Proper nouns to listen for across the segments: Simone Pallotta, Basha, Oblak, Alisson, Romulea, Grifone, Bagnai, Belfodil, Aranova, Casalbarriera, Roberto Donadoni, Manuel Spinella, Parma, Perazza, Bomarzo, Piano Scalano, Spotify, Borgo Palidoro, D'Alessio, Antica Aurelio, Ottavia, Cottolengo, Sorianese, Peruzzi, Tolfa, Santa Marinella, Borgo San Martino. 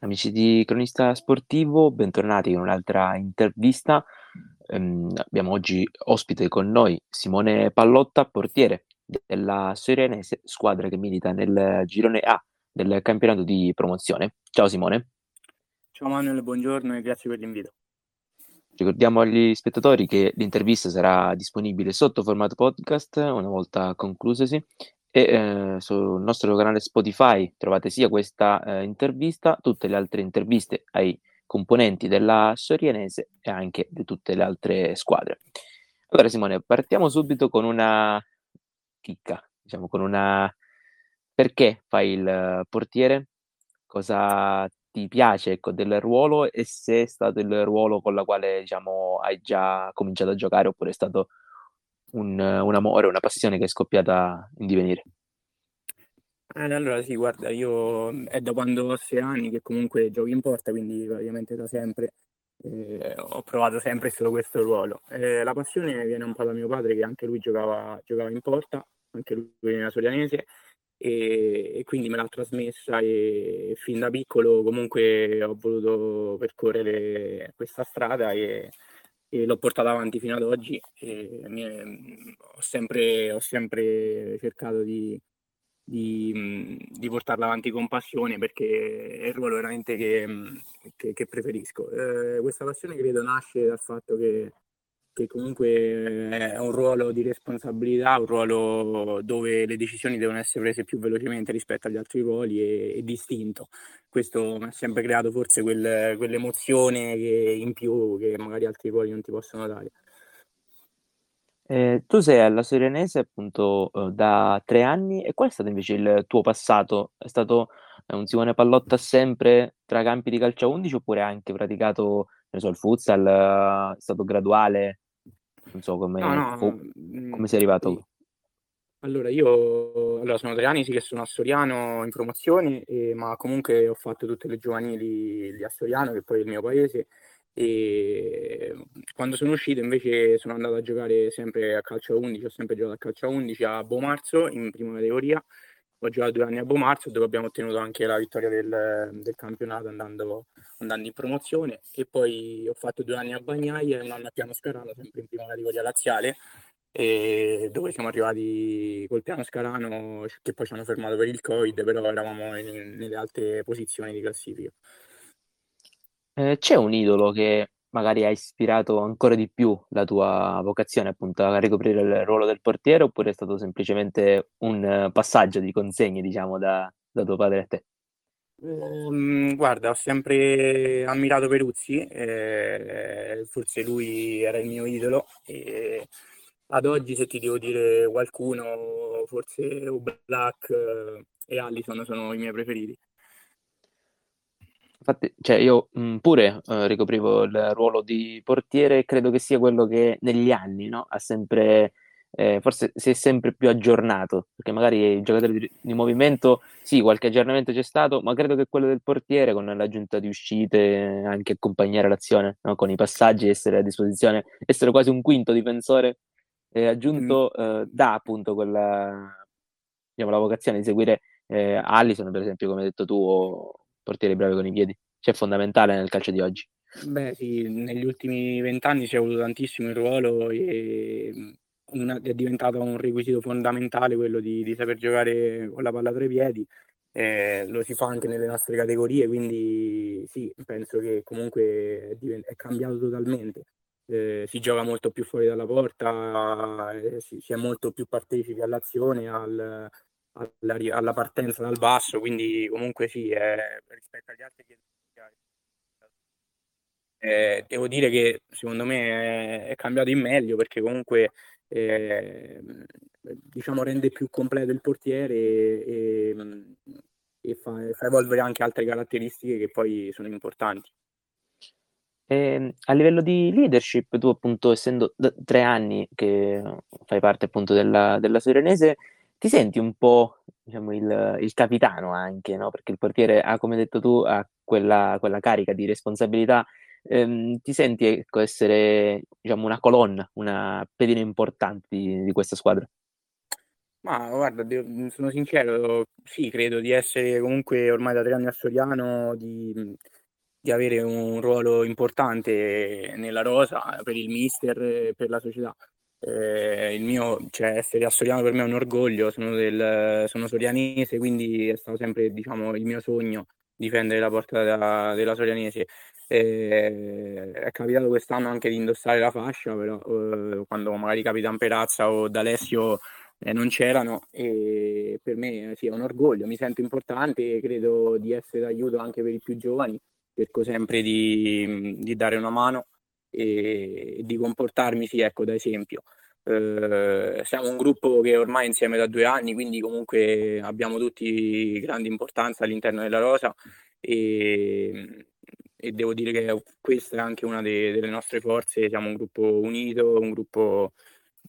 Amici di Cronista Sportivo, bentornati in un'altra intervista. Abbiamo oggi ospite con noi Simone Pallotta, portiere della Sorianese, squadra che milita nel girone A del campionato di promozione. Ciao Simone. Ciao Manuel, buongiorno e grazie per l'invito. Ricordiamo agli spettatori che l'intervista sarà disponibile sotto formato podcast una volta conclusasi. E sul nostro canale Spotify trovate sia questa intervista, tutte le altre interviste ai componenti della Sorianese e anche di tutte le altre squadre. Allora Simone, partiamo subito con una chicca, diciamo con una... Perché fai il portiere? Cosa ti piace, ecco, del ruolo, e se è stato il ruolo con la quale, diciamo, hai già cominciato a giocare oppure è stato un amore, una passione che è scoppiata in divenire? Allora sì, guarda, io è da quando ho 6 anni che comunque gioco in porta, quindi praticamente da sempre ho provato sempre solo questo ruolo. La passione viene un po' da mio padre, che anche lui giocava in porta, anche lui nella Sorianese, e quindi me l'ha trasmessa, e fin da piccolo comunque ho voluto percorrere questa strada e l'ho portata avanti fino ad oggi. Ho sempre cercato di portarla avanti con passione, perché è il ruolo veramente che preferisco. Questa passione credo nasce dal fatto che comunque è un ruolo di responsabilità, un ruolo dove le decisioni devono essere prese più velocemente rispetto agli altri ruoli e distinto. Questo mi ha sempre creato forse quell'emozione che in più che magari altri ruoli non ti possono dare. Tu sei alla Sorianese appunto da 3 anni, e qual è stato invece il tuo passato? È stato un Simone Pallotta sempre tra campi di calcio 11 oppure anche praticato, ne so, il futsal? È stato graduale? Non so come, come sei arrivato. Allora, sono 3 anni sì che sono a Soriano in promozione, ma comunque ho fatto tutte le giovanili lì a Soriano, che poi è il mio paese, e quando sono uscito invece sono andato a giocare sempre a calcio a 11, ho sempre giocato a calcio a 11 a Bomarzo in prima categoria. Ho giocato 2 anni a Bomarzo, dove abbiamo ottenuto anche la vittoria del campionato andando in promozione, e poi ho fatto 2 anni a Bagnai e un anno a Piano Scalano, sempre in prima categoria laziale, e dove siamo arrivati col Piano Scalano, che poi ci hanno fermato per il Covid, però eravamo nelle alte posizioni di classifica. C'è un idolo che magari ha ispirato ancora di più la tua vocazione appunto a ricoprire il ruolo del portiere, oppure è stato semplicemente un passaggio di consegne, diciamo, da tuo padre a te? Guarda, ho sempre ammirato Peruzzi, forse lui era il mio idolo, e ad oggi se ti devo dire qualcuno, forse Oblak e Alisson sono i miei preferiti. Infatti, cioè, io pure ricoprivo il ruolo di portiere, credo che sia quello che negli anni, no? Ha sempre, forse si è sempre più aggiornato, perché magari il giocatore di movimento, sì, qualche aggiornamento c'è stato, ma credo che quello del portiere, con l'aggiunta di uscite, anche accompagnare l'azione, no? Con i passaggi, essere a disposizione, essere quasi un quinto difensore, aggiunto dà appunto quella, diciamo, la vocazione di seguire Alisson, per esempio, come hai detto tu, o portiere bravo con i piedi, cioè fondamentale nel calcio di oggi. Beh sì, negli ultimi 20 anni si è avuto tantissimo il ruolo, e è diventato un requisito fondamentale quello di saper giocare con la palla tra i piedi. Lo si fa anche nelle nostre categorie, quindi sì, penso che comunque è cambiato totalmente. Si gioca molto più fuori dalla porta, si è molto più partecipi all'azione, alla partenza dal basso, quindi comunque sì, rispetto agli altri devo dire che secondo me è cambiato in meglio, perché comunque diciamo rende più completo il portiere e fa evolvere anche altre caratteristiche che poi sono importanti. A livello di leadership, tu appunto, essendo 3 anni che fai parte appunto della Sorianese, ti senti un po', diciamo, il capitano anche, no? Perché il portiere ha, come hai detto tu, ha quella carica di responsabilità. Ti senti, ecco, essere, diciamo, una colonna, una pedina importante di questa squadra? Ma guarda, sono sincero, sì, credo di essere comunque ormai da 3 anni a Soriano, di avere un ruolo importante nella rosa, per il mister, per la società. Il mio, cioè, essere a Soriano per me è un orgoglio, sono sorianese, quindi è stato sempre, diciamo, il mio sogno difendere la porta della Sorianese. È capitato quest'anno anche di indossare la fascia, però quando magari Capitan Perazza o D'Alessio non c'erano, e per me sì, è un orgoglio, mi sento importante e credo di essere d'aiuto anche per i più giovani. Cerco sempre di dare una mano e di comportarmi, sì, ecco, da esempio. Siamo un gruppo che ormai insieme da 2 anni, quindi comunque abbiamo tutti grande importanza all'interno della rosa e devo dire che questa è anche una delle nostre forze. Siamo un gruppo unito, un gruppo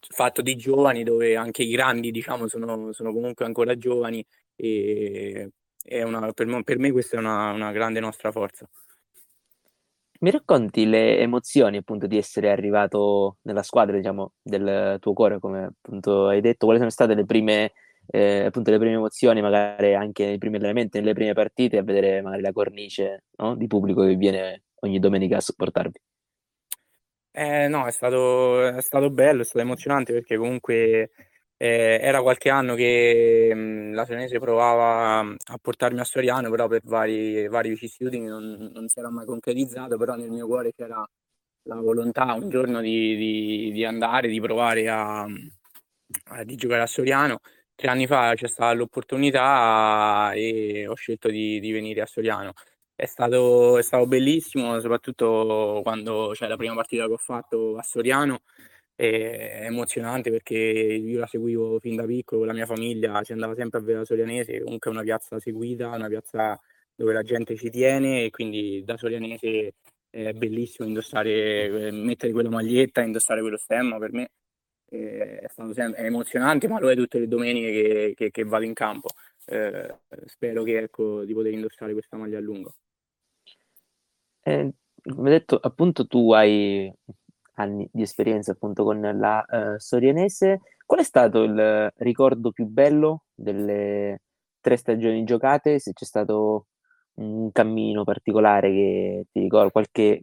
fatto di giovani, dove anche i grandi, diciamo, sono comunque ancora giovani, e per me questa è una grande nostra forza. Mi racconti le emozioni, appunto, di essere arrivato nella squadra, diciamo, del tuo cuore, come appunto hai detto? Quali sono state le prime emozioni, magari anche nei primi allenamenti, nelle prime partite, a vedere magari la cornice, no, di pubblico che viene ogni domenica a supportarvi? No, è stato bello, è stato emozionante, perché comunque era qualche anno che la Sorianese provava a portarmi a Soriano, però per vari vicissitudini non si era mai concretizzato, però nel mio cuore c'era la volontà un giorno di andare, di provare di giocare a Soriano. 3 anni fa c'è stata l'opportunità e ho scelto di venire a Soriano. È stato bellissimo, soprattutto quando c'è la prima partita che ho fatto a Soriano. È emozionante perché io la seguivo fin da piccolo, la mia famiglia ci andava sempre a vedere la Sorianese, comunque è una piazza seguita, una piazza dove la gente ci tiene, e quindi da sorianese è bellissimo mettere quella maglietta, indossare quello stemma. Per me è emozionante, ma lo è tutte le domeniche che vado in campo. Spero che, ecco, di poter indossare questa maglia a lungo. Come detto, appunto, tu hai anni di esperienza, appunto, con la Sorianese. Qual è stato il ricordo più bello delle 3 stagioni giocate? Se c'è stato un cammino particolare che ti ricordo, qualche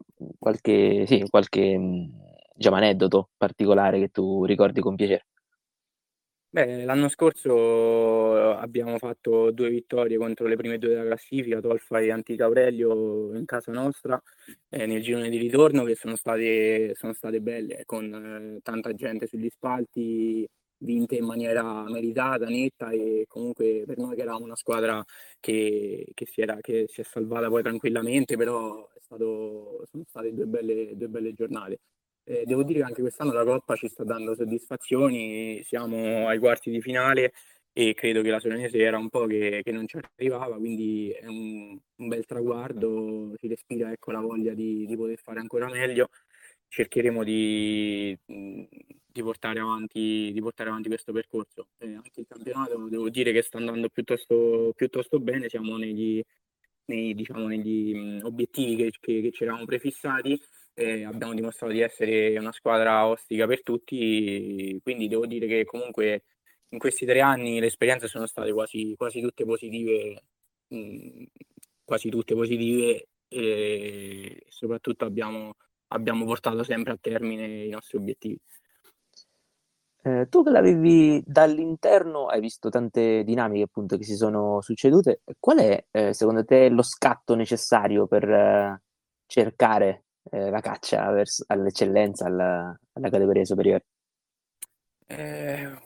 diciamo, aneddoto particolare che tu ricordi con piacere? Beh, l'anno scorso abbiamo fatto 2 vittorie contro le prime 2 della classifica, Tolfa e Antica Aurelio, in casa nostra, nel girone di ritorno, che sono state belle, con tanta gente sugli spalti, vinte in maniera meritata, netta, e comunque per noi che eravamo una squadra che si è salvata poi tranquillamente, però sono state due belle giornate. Devo dire che anche quest'anno la Coppa ci sta dando soddisfazioni, siamo ai quarti di finale e credo che la Sorianese era un po' che non ci arrivava, quindi è un bel traguardo, si respira, ecco, la voglia di poter fare ancora meglio. Cercheremo di portare avanti questo percorso. Anche il campionato, devo dire che sta andando piuttosto bene, siamo negli obiettivi che ci eravamo prefissati. Abbiamo dimostrato di essere una squadra ostica per tutti, quindi devo dire che comunque in questi 3 anni le esperienze sono state quasi tutte positive, e soprattutto abbiamo portato sempre a termine i nostri obiettivi. Tu che l'avevi dall'interno, hai visto tante dinamiche, appunto, che si sono succedute. Qual è, secondo te, lo scatto necessario per cercare la caccia verso all'eccellenza, alla categoria superiore?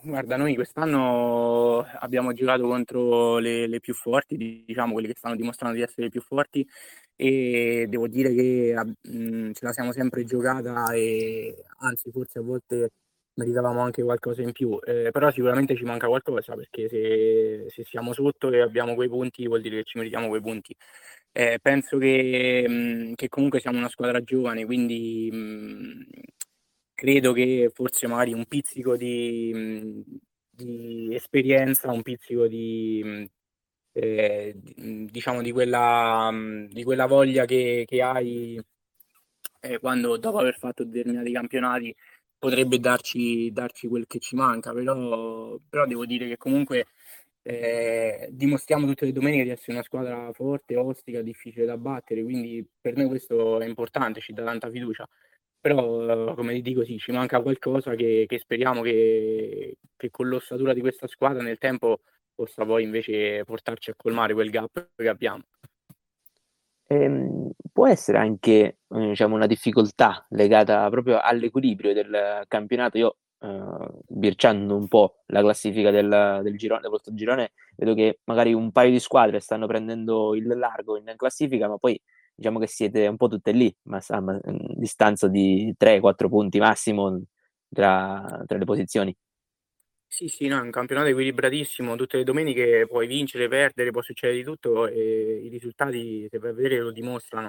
Guarda, noi quest'anno abbiamo giocato contro le più forti, diciamo, quelle che stanno dimostrando di essere le più forti, e devo dire che ce la siamo sempre giocata, e anzi forse a volte meritavamo anche qualcosa in più, però sicuramente ci manca qualcosa, perché se siamo sotto e abbiamo quei punti vuol dire che ci meritiamo quei punti. Penso che comunque siamo una squadra giovane, quindi credo che forse magari un pizzico di esperienza, un pizzico diciamo di quella voglia che hai quando, dopo aver fatto determinati campionati, potrebbe darci quel che ci manca, però devo dire che comunque dimostriamo tutte le domeniche di essere una squadra forte, ostica, difficile da battere, quindi per noi questo è importante, ci dà tanta fiducia. Però, come dico, sì, ci manca qualcosa che speriamo che con l'ossatura di questa squadra nel tempo possa poi invece portarci a colmare quel gap che abbiamo. Può essere anche, diciamo, una difficoltà legata proprio all'equilibrio del campionato. Io, sbirciando un po' la classifica del girone, questo girone, vedo che magari un paio di squadre stanno prendendo il largo in classifica, ma poi diciamo che siete un po' tutte lì, ma a distanza di 3-4 punti massimo tra le posizioni. Sì, no, è un campionato equilibratissimo, tutte le domeniche puoi vincere, perdere, può succedere di tutto e i risultati, se vai a vedere, lo dimostrano.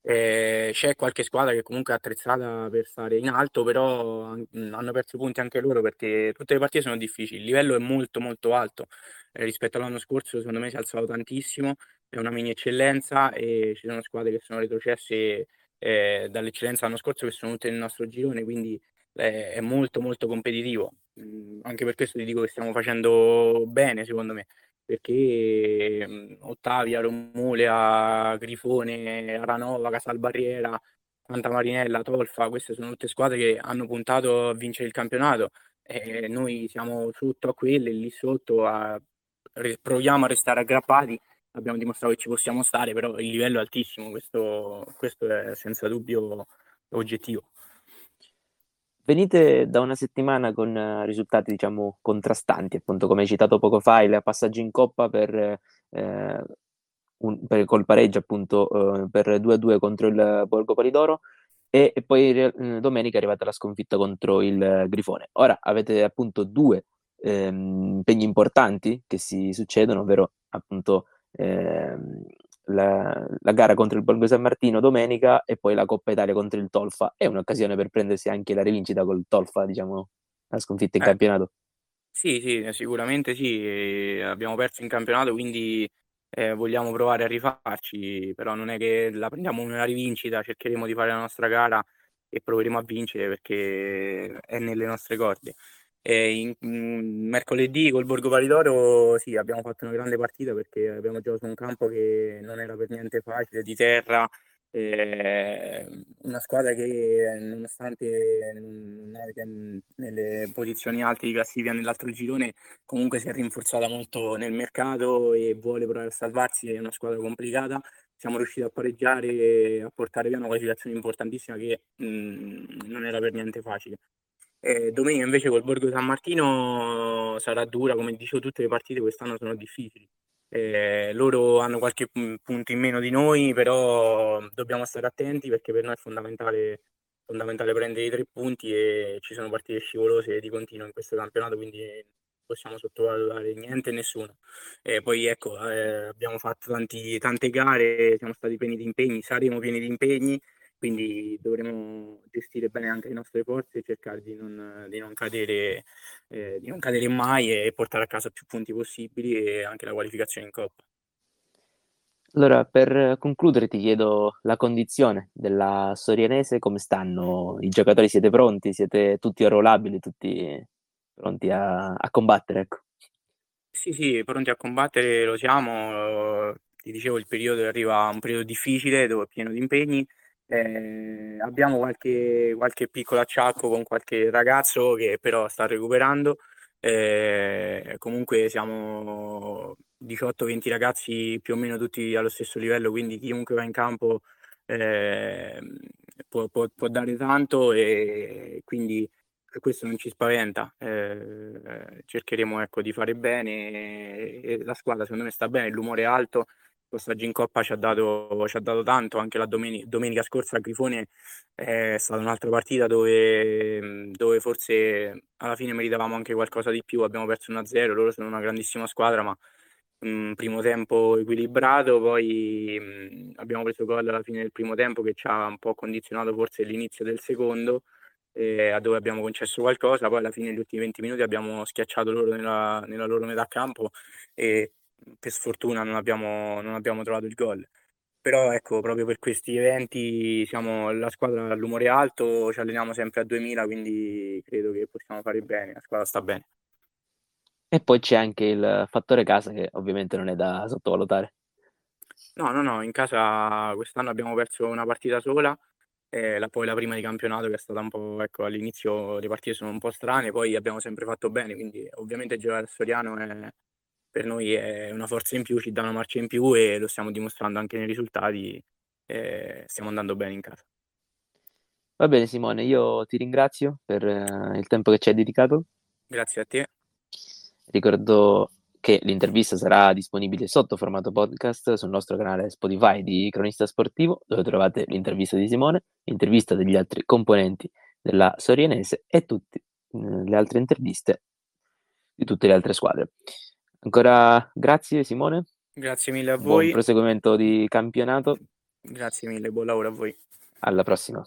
C'è qualche squadra che comunque è attrezzata per stare in alto, però hanno perso punti anche loro perché tutte le partite sono difficili, il livello è molto molto alto, rispetto all'anno scorso secondo me si è alzato tantissimo, è una mini eccellenza e ci sono squadre che sono retrocesse dall'eccellenza l'anno scorso che sono tutte nel nostro girone, quindi è molto molto competitivo. Anche per questo ti dico che stiamo facendo bene secondo me, perché Ottavia, Romulea, Grifone, Aranova, Casalbarriera, Santa Marinella, Tolfa, queste sono tutte squadre che hanno puntato a vincere il campionato e noi siamo sotto a quelle, lì sotto proviamo a restare aggrappati. Abbiamo dimostrato che ci possiamo stare, però il livello è altissimo, questo è senza dubbio oggettivo. Venite da una settimana con risultati, diciamo, contrastanti, appunto, come hai citato poco fa, il passaggio in Coppa per col pareggio, appunto, per 2-2 contro il Borgo Palidoro e poi domenica è arrivata la sconfitta contro il Grifone. Ora avete, appunto, due impegni importanti che si succedono, ovvero, appunto, la gara contro il Borgo San Martino domenica e poi la Coppa Italia contro il Tolfa. È un'occasione per prendersi anche la rivincita col Tolfa, diciamo, la sconfitta in campionato. Sì, sicuramente sì, abbiamo perso in campionato, quindi vogliamo provare a rifarci, però non è che la prendiamo una rivincita, cercheremo di fare la nostra gara e proveremo a vincere perché è nelle nostre corde. Mercoledì col Borgo Palidoro sì, abbiamo fatto una grande partita perché abbiamo giocato un campo che non era per niente facile, di terra, una squadra che nonostante non era nelle posizioni alte di classifica nell'altro girone comunque si è rinforzata molto nel mercato e vuole provare a salvarsi, è una squadra complicata. Siamo riusciti a pareggiare, a portare via una qualificazione importantissima che non era per niente facile. Domenica invece col Borgo San Martino sarà dura, come dicevo tutte le partite quest'anno sono difficili, loro hanno qualche punto in meno di noi, però dobbiamo stare attenti perché per noi è fondamentale prendere i 3 punti e ci sono partite scivolose di continuo in questo campionato, quindi non possiamo sottovalutare niente e nessuno. Poi ecco, abbiamo fatto tante gare, siamo stati pieni di impegni, saremo pieni di impegni, quindi dovremo gestire bene anche le nostre forze e cercare di non cadere mai e portare a casa più punti possibili e anche la qualificazione in Coppa. Allora, per concludere ti chiedo la condizione della Sorianese, come stanno? I giocatori siete pronti? Siete tutti arruolabili, tutti pronti a combattere? Ecco. Sì, pronti a combattere lo siamo. Ti dicevo, il periodo arriva, un periodo difficile dove è pieno di impegni. Abbiamo qualche piccolo acciacco con qualche ragazzo che però sta recuperando, comunque siamo 18-20 ragazzi più o meno tutti allo stesso livello, quindi chiunque va in campo può dare tanto e quindi questo non ci spaventa, cercheremo, ecco, di fare bene e la squadra secondo me sta bene, l'umore è alto. Il passaggio in Coppa ci ha dato tanto, anche la domenica scorsa a Grifone è stata un'altra partita dove forse alla fine meritavamo anche qualcosa di più, abbiamo perso 1-0, loro sono una grandissima squadra ma primo tempo equilibrato, poi abbiamo preso gol alla fine del primo tempo che ci ha un po' condizionato forse l'inizio del secondo, a dove abbiamo concesso qualcosa, poi alla fine negli ultimi 20 minuti abbiamo schiacciato loro nella loro metà campo e per sfortuna non abbiamo trovato il gol. Però ecco, proprio per questi eventi siamo la squadra all'umore alto, ci alleniamo sempre a 2000, quindi credo che possiamo fare bene, la squadra sta bene. E poi c'è anche il fattore casa, che ovviamente non è da sottovalutare. No, in casa quest'anno abbiamo perso una partita sola, poi la prima di campionato, che è stata un po', ecco, all'inizio le partite sono un po' strane, poi abbiamo sempre fatto bene, quindi ovviamente giocare a Soriano per noi è una forza in più, ci dà una marcia in più e lo stiamo dimostrando anche nei risultati, stiamo andando bene in casa. Va bene Simone, io ti ringrazio per il tempo che ci hai dedicato. Grazie a te. Ricordo che l'intervista sarà disponibile sotto formato podcast sul nostro canale Spotify di Cronista Sportivo, dove trovate l'intervista di Simone, l'intervista degli altri componenti della Sorianese e tutte le altre interviste di tutte le altre squadre. Ancora grazie Simone. Grazie mille a voi. Buon proseguimento di campionato. Grazie mille, buon lavoro a voi. Alla prossima.